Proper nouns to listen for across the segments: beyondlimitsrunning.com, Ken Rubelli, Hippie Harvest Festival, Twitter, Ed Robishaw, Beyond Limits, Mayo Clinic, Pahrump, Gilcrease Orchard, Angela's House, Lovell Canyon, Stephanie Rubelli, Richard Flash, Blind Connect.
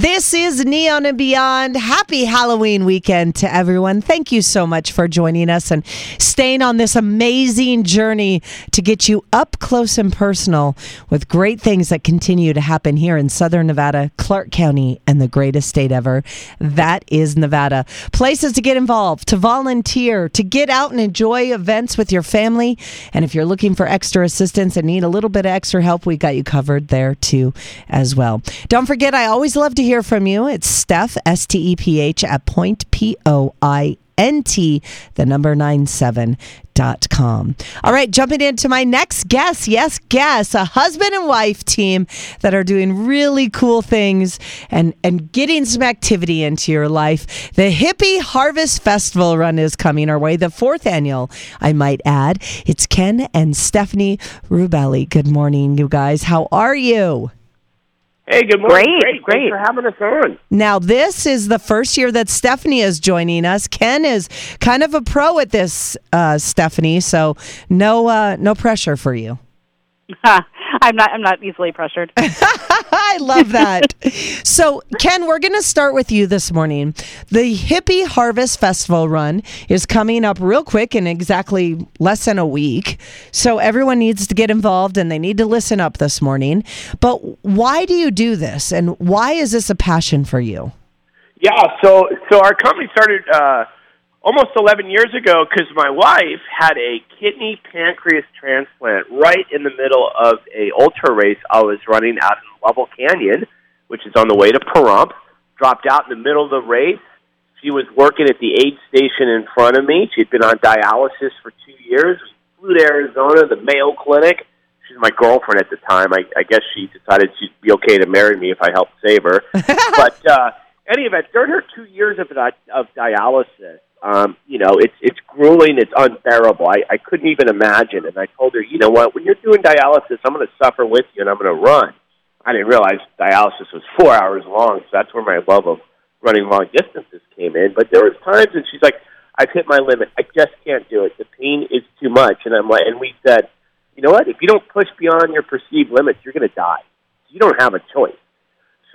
This is Neon and Beyond. Happy Halloween weekend to everyone. Thank you so much for joining us and staying on this amazing journey to get you up close and personal with great things that continue to happen here in Southern Nevada, Clark County, and the greatest state ever. That is Nevada. Places to get involved, to volunteer, to get out and enjoy events with your family. And if you're looking for extra assistance and need a little bit of extra help, we got you covered there too as well. Don't forget, I always love to hear from you. It's Steph, S-T-E-P-H at Point, P-O-I-N-T, the number 97.com. All right, jumping into my next guest. Yes, guest, a husband and wife team that are doing really cool things and getting some activity into your life. The Hippie Harvest Festival run is coming our way, the fourth annual, I might add. It's Ken and Stephanie Rubelli. Good morning, you guys. How are you? Hey, good morning. Great. Thanks for having us on. Now, this is the first year that Stephanie is joining us. Ken is kind of a pro at this, Stephanie, so no pressure for you. I'm not easily pressured. I love that. So, Ken, we're going to start with you this morning. The Hippie Harvest Festival run is coming up real quick in exactly less than a week. So everyone needs to get involved and they need to listen up this morning. But why do you do this and why is this a passion for you? Yeah, so our company started almost 11 years ago because my wife had a kidney pancreas transplant right in the middle of a ultra race I was running out in Lovell Canyon, which is on the way to Pahrump. Dropped out in the middle of the race. She was working at the aid station in front of me. She'd been on dialysis for 2 years. We flew to Arizona, the Mayo Clinic. She's my girlfriend at the time. I guess she decided she'd be okay to marry me if I helped save her. But any event, during her 2 years of dialysis, it's grueling, it's unbearable. I couldn't even imagine. And I told her, you know what, when you're doing dialysis, I'm going to suffer with you and I'm going to run. I didn't realize dialysis was 4 hours long, so that's where my love of running long distances came in. But there was times and she's like, I've hit my limit. I just can't do it. The pain is too much. And I'm like, and we said, you know what, if you don't push beyond your perceived limits, you're going to die. You don't have a choice.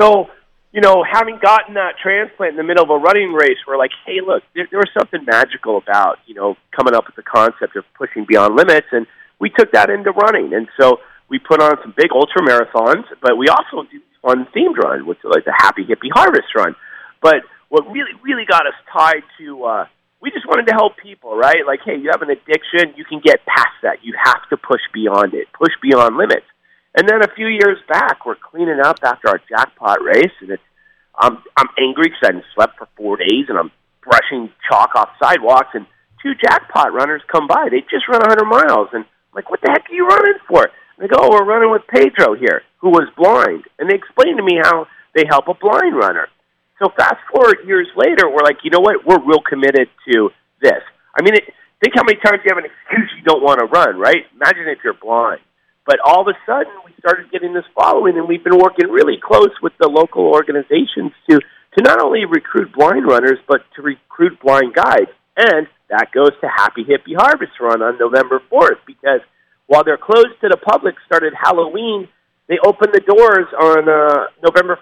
So, you know, having gotten that transplant in the middle of a running race, we're like, hey, look, there was something magical about, you know, coming up with the concept of pushing beyond limits, and we took that into running. And so we put on some big ultra marathons, but we also do fun themed runs, which is like the Happy Hippie Harvest Run. But what really got us tied to, we just wanted to help people, right? Like, hey, you have an addiction, you can get past that. You have to push beyond it, push beyond limits. And then a few years back, we're cleaning up after our jackpot race, and I'm angry because I hadn't slept for 4 days, and I'm brushing chalk off sidewalks, and two jackpot runners come by. They just run 100 miles, and I'm like, what the heck are you running for? And they go, oh, we're running with Pedro here, who was blind, and they explained to me how they help a blind runner. So fast forward years later, we're like, you know what, we're real committed to this. I mean, think how many times you have an excuse you don't want to run, right? Imagine if you're blind. But all of a sudden, we started getting this following, and we've been working really close with the local organizations to not only recruit blind runners, but to recruit blind guides. And that goes to Happy Hippie Harvest Run on November 4th, because while they're closed to the public, started Halloween, they opened the doors on Sunday, November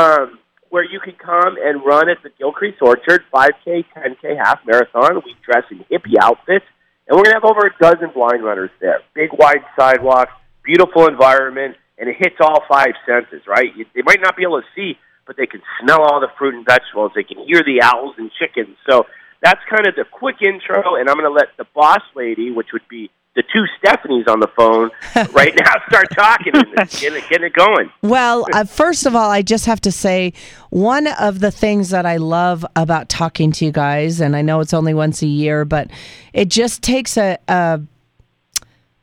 5th, where you can come and run at the Gilcrease Orchard 5K, 10K half marathon. We dress in hippie outfits, and we're going to have over a dozen blind runners there. Big, wide sidewalks, beautiful environment, and it hits all five senses, right? They might not be able to see, but they can smell all the fruit and vegetables. They can hear the owls and chickens. So that's kind of the quick intro, and I'm going to let the boss lady, which would be the two Stephanies on the phone right now, start talking and getting it going. Well, first of all, I just have to say one of the things that I love about talking to you guys, and I know it's only once a year, but it just takes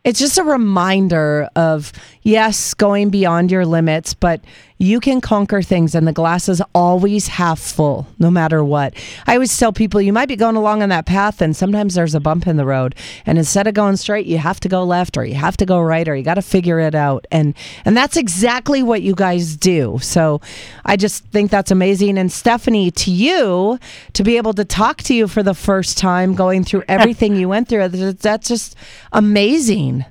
it's just a reminder of, yes, going beyond your limits, but you can conquer things, and the glass is always half full, no matter what. I always tell people, you might be going along on that path, and sometimes there's a bump in the road, and instead of going straight, you have to go left, or you have to go right, or you got to figure it out, and that's exactly what you guys do. So I just think that's amazing, and Stephanie, to you, to be able to talk to you for the first time, going through everything you went through, that's just amazing.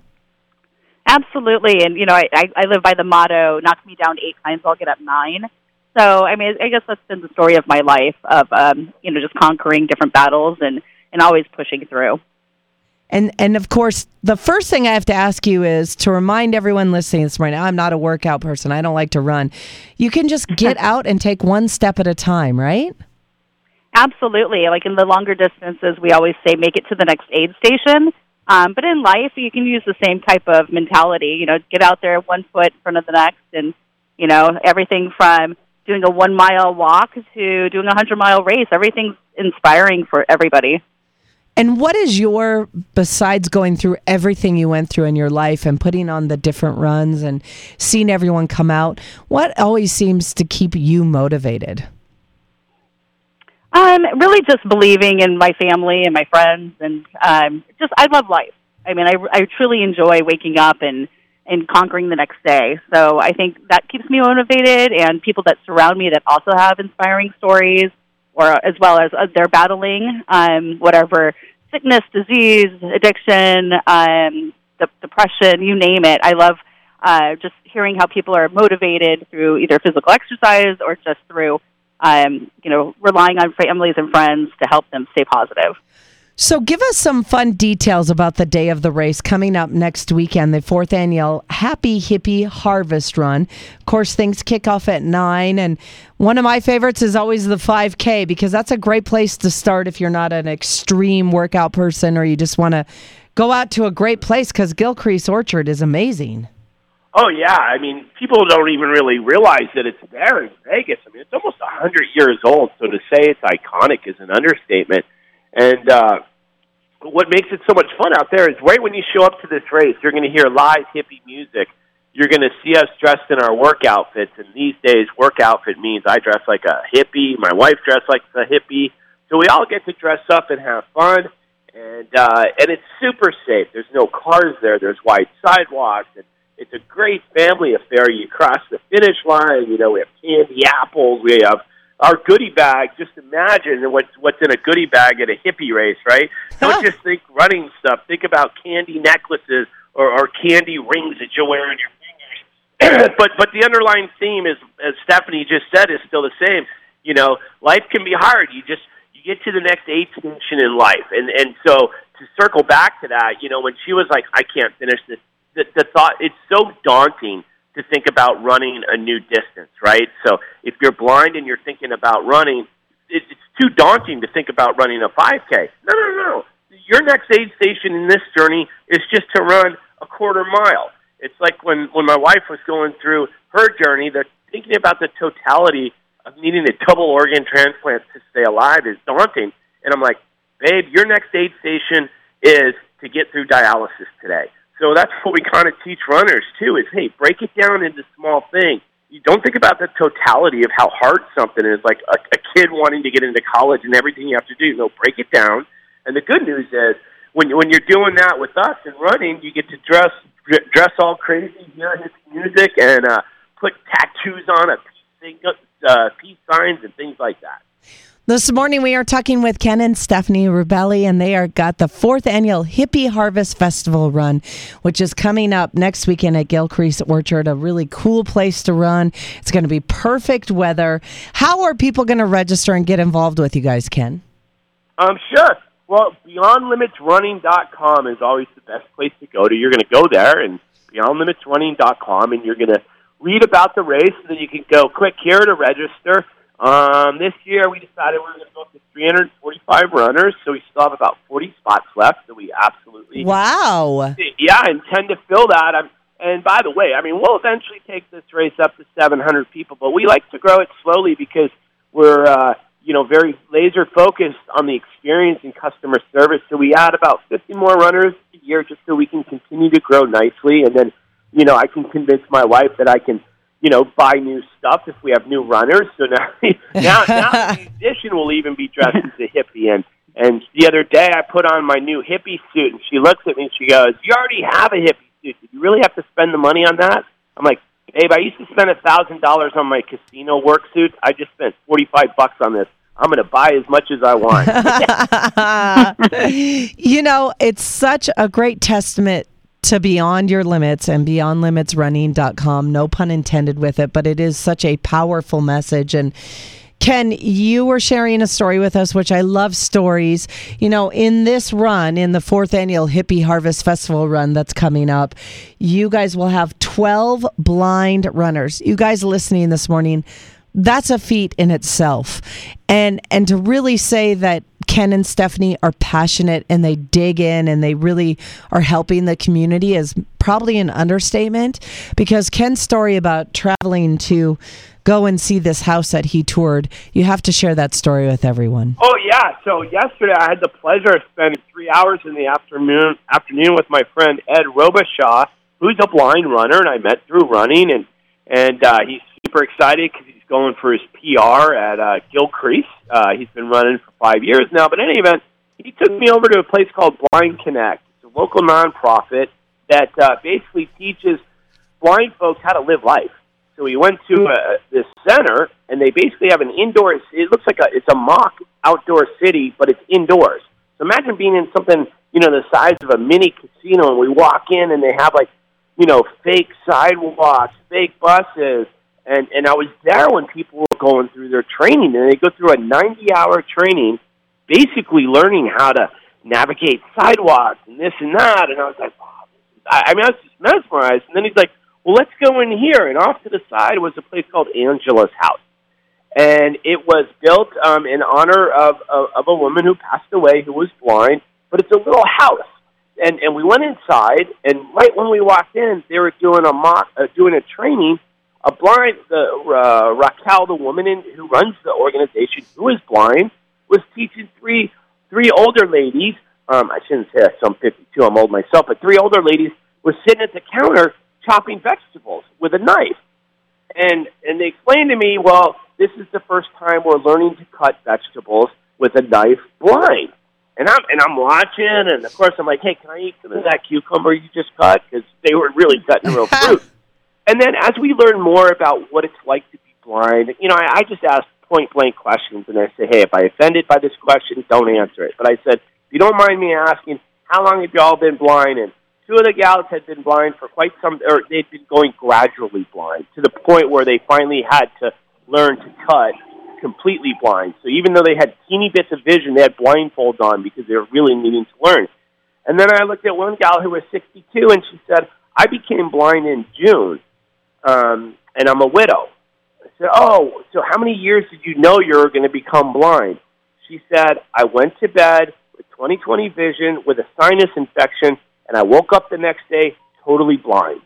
Absolutely. And, you know, I live by the motto, knock me down 8 times, I'll get up 9. So, I mean, I guess that's been the story of my life of, you know, just conquering different battles and always pushing through. And of course, the first thing I have to ask you is to remind everyone listening this morning, I'm not a workout person. I don't like to run. You can just get out and take one step at a time, right? Absolutely. Like in the longer distances, we always say make it to the next aid station. But in life, you can use the same type of mentality, you know, get out there one foot in front of the next and, you know, everything from doing a 1-mile walk to doing a 100-mile race. Everything's inspiring for everybody. And what is your, besides going through everything you went through in your life and putting on the different runs and seeing everyone come out, what always seems to keep you motivated? Really just believing in my family and my friends and just I love life. I mean, I truly enjoy waking up and conquering the next day. So I think that keeps me motivated, and people that surround me that also have inspiring stories or as well as they're battling whatever sickness, disease, addiction, depression, you name it. I love just hearing how people are motivated through either physical exercise or just through you know, relying on families and friends to help them stay positive. So give us some fun details about the day of the race coming up next weekend, the 4th Annual Happy Hippie Harvest Run. Of course, things kick off at 9, and one of my favorites is always the 5K, because that's a great place to start if you're not an extreme workout person or you just want to go out to a great place, because Gilcrease Orchard is amazing. Oh, yeah. I mean, people don't even really realize that it's there in Vegas. I mean, it's almost 100 years old, so to say it's iconic is an understatement. And what makes it so much fun out there is right when you show up to this race, you're going to hear live hippie music. You're going to see us dressed in our work outfits. And these days, work outfit means I dress like a hippie. My wife dressed like a hippie. So we all get to dress up and have fun. And it's super safe. There's no cars there. There's wide sidewalks. And it's a great family affair. You cross the finish line. You know, we have candy apples. We have our goodie bag. Just imagine what's in a goodie bag at a hippie race, right? Don't just think running stuff. Think about candy necklaces or candy rings that you'll wear on your fingers. But the underlying theme is, as Stephanie just said, is still the same. You know, life can be hard. You get to the next aid station in life, and so to circle back to that, you know, when she was like, I can't finish this. The thought, it's so daunting to think about running a new distance, right? So if you're blind and you're thinking about running, it's too daunting to think about running a 5K. No. Your next aid station in this journey is just to run a quarter mile. It's like when my wife was going through her journey, they're thinking about the totality of needing a double organ transplant to stay alive is daunting. And I'm like, babe, your next aid station is to get through dialysis today. So that's what we kind of teach runners, too, is, hey, break it down into small things. You don't think about the totality of how hard something is, like a kid wanting to get into college and everything you have to do. No, break it down. And the good news is when you're doing that with us and running, you get to dress all crazy, hear his music, and put tattoos on, peace signs and things like that. This morning we are talking with Ken and Stephanie Rubelli, and they are got the 4th Annual Hippie Harvest Festival Run, which is coming up next weekend at Gilcrease Orchard, a really cool place to run. It's going to be perfect weather. How are people going to register and get involved with you guys, Ken? Sure. Well, beyondlimitsrunning.com is always the best place to go to. You're going to go there, and beyondlimitsrunning.com, and you're going to read about the race, and then you can go click here to register. This year, we decided we were going to go up to 345 runners, so we still have about 40 spots left, so we absolutely... Wow! Yeah, intend to fill that. And by the way, I mean, we'll eventually take this race up to 700 people, but we like to grow it slowly because we're, very laser-focused on the experience and customer service, so we add about 50 more runners a year just so we can continue to grow nicely, and then, you know, I can convince my wife that I can... you know, buy new stuff if we have new runners. So now the musician will even be dressed as a hippie. And the other day I put on my new hippie suit, and she looks at me and she goes, you already have a hippie suit. Did you really have to spend the money on that? I'm like, babe, I used to spend $1,000 on my casino work suit. I just spent $45 on this. I'm going to buy as much as I want. You know, it's such a great testament to Beyond Your Limits and beyondlimitsrunning.com. No pun intended with it, but it is such a powerful message. And Ken, you were sharing a story with us, which I love stories. You know, in this run, in the 4th Annual Hippie Harvest Festival run that's coming up, you guys will have 12 blind runners. You guys listening this morning, that's a feat in itself. And to really say that Ken and Stephanie are passionate and they dig in and they really are helping the community is probably an understatement, because Ken's story about traveling to go and see this house that he toured, you have to share that story with everyone. Oh, yeah. So yesterday I had the pleasure of spending 3 hours in the afternoon with my friend Ed Robishaw, who's a blind runner, and I met through running, and he's super excited because he's going for his PR at Gilcrease. He's been running for 5 years now, but in any event, he took me over to a place called Blind Connect. It's a local nonprofit that basically teaches blind folks how to live life. So we went to this center, and they basically have an indoor, it looks like it's a mock outdoor city, but it's indoors. So imagine being in something, you know, the size of a mini casino, and we walk in, and they have, like, you know, fake sidewalks, fake buses, and I was there when people were going through their training, and they go through a 90-hour training, basically learning how to navigate sidewalks and this and that. And I was like, wow. I mean, I was just mesmerized. And then he's like, well, let's go in here. And off to the side was a place called Angela's House. And it was built in honor of a woman who passed away who was blind, but it's a little house. And we went inside, and right when we walked in, they were doing a training. A blind, Raquel, the woman who runs the organization, who is blind, was teaching three older ladies. I shouldn't say that, so I'm 52, I'm old myself, but three older ladies were sitting at the counter chopping vegetables with a knife. And they explained to me, well, this is the first time we're learning to cut vegetables with a knife blind. And I'm watching, and of course I'm like, hey, can I eat some of that cucumber you just cut? Because they were really cutting real fruit. And then as we learn more about what it's like to be blind, you know, I just ask point-blank questions, and I say, hey, if I offended by this question, don't answer it. But I said, if you don't mind me asking, how long have you all been blind? And two of the gals had been blind for quite some, or they'd been going gradually blind to the point where they finally had to learn to cut completely blind. So even though they had teeny bits of vision, they had blindfolds on because they were really needing to learn. And then I looked at one gal who was 62, and she said, I became blind in June. And I'm a widow. I said, oh, so how many years did you know you were going to become blind? She said, I went to bed with 20/20 vision with a sinus infection, and I woke up the next day totally blind.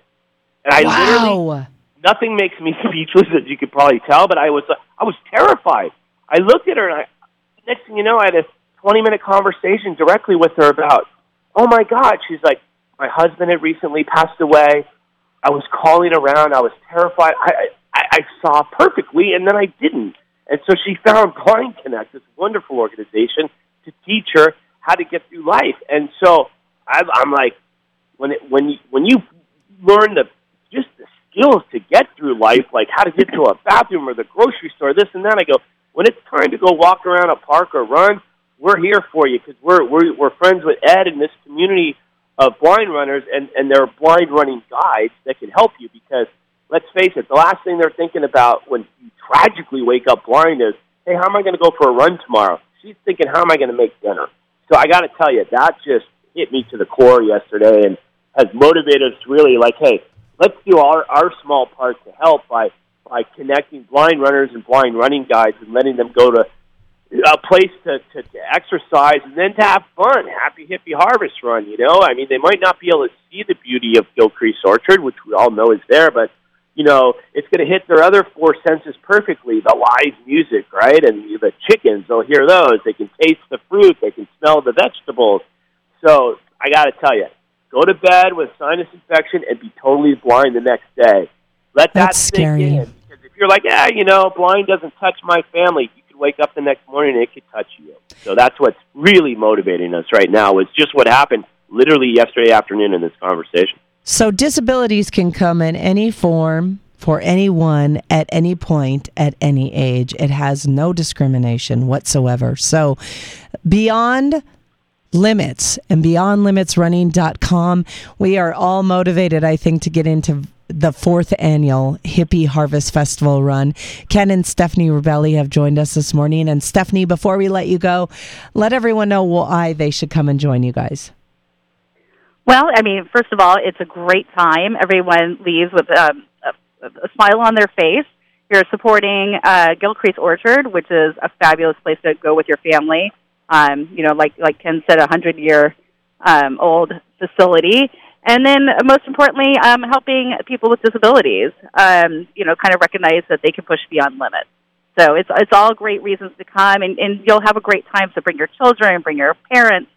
And I literally, nothing makes me speechless, as you could probably tell, but I was terrified. I looked at her, and next thing you know, I had a 20-minute conversation directly with her about, oh, my God. She's like, my husband had recently passed away. I was calling around. I was terrified. I saw perfectly, and then I didn't. And so she found Blind Connect, this wonderful organization, to teach her how to get through life. And so I'm like, when you learn the skills to get through life, like how to get to a bathroom or the grocery store, this and that, I go, when it's time to go walk around a park or run, we're here for you, because we're friends with Ed and this community of blind runners, and there are blind running guides that can help you, because, let's face it, the last thing they're thinking about when you tragically wake up blind is, hey, how am I going to go for a run tomorrow? She's thinking, how am I going to make dinner? So I got to tell you, that just hit me to the core yesterday and has motivated us really, like, hey, let's do our small part to help by connecting blind runners and blind running guides and letting them go to a place to exercise and then to have fun. Happy Hippie Harvest Run, you know? I mean, they might not be able to see the beauty of Gilcrease Orchard, which we all know is there, but, you know, it's going to hit their other four senses perfectly, the live music, right? And the chickens, they'll hear those. They can taste the fruit. They can smell the vegetables. So I got to tell you, go to bed with sinus infection and be totally blind the next day. Let that sink in. Because if you're like, yeah, you know, blind doesn't touch my family, wake up the next morning and it could touch you. So that's what's really motivating us right now, is just what happened literally yesterday afternoon in this conversation. So disabilities can come in any form, for anyone, at any point, at any age. It has no discrimination whatsoever. So beyond Limits and beyondlimitsrunning.com. We are all motivated, I think, to get into the 4th annual Hippie Harvest Festival run. Ken and Stephanie Rubelli have joined us this morning. And Stephanie, before we let you go, let everyone know why they should come and join you guys. Well, I mean, first of all, it's a great time. Everyone leaves with a smile on their face. You're supporting Gilcrease Orchard, which is a fabulous place to go with your family. You know, like Ken said, a 100-year old facility. And then, most importantly, helping people with disabilities, you know, kind of recognize that they can push beyond limits. So it's all great reasons to come, and you'll have a great time. So bring your children, bring your parents.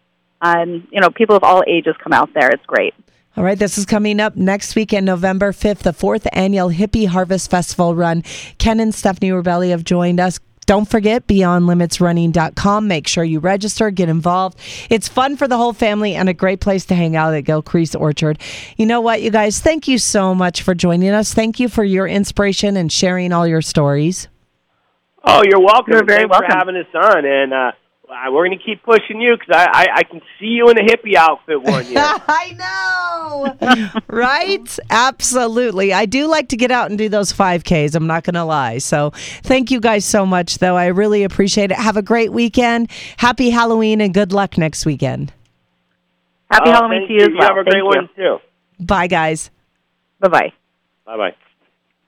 You know, people of all ages come out there. It's great. All right, this is coming up next weekend, November 5th, the 4th annual Hippie Harvest Festival run. Ken and Stephanie Rubelli have joined us. Don't forget, beyondlimitsrunning.com. Make sure you register, get involved. It's fun for the whole family and a great place to hang out at Gilcrease Orchard. You know what, you guys? Thank you so much for joining us. Thank you for your inspiration and sharing all your stories. Oh, you're welcome. You're very welcome. Thanks for having us on. And we're going to keep pushing you because I can see you in a hippie outfit one year. I know. Right? Absolutely. I do like to get out and do those 5Ks. I'm not going to lie. So thank you guys so much, though. I really appreciate it. Have a great weekend. Happy Halloween and good luck next weekend. Happy Halloween to you as well. Have a great one, too. Bye, guys. Bye-bye. Bye-bye.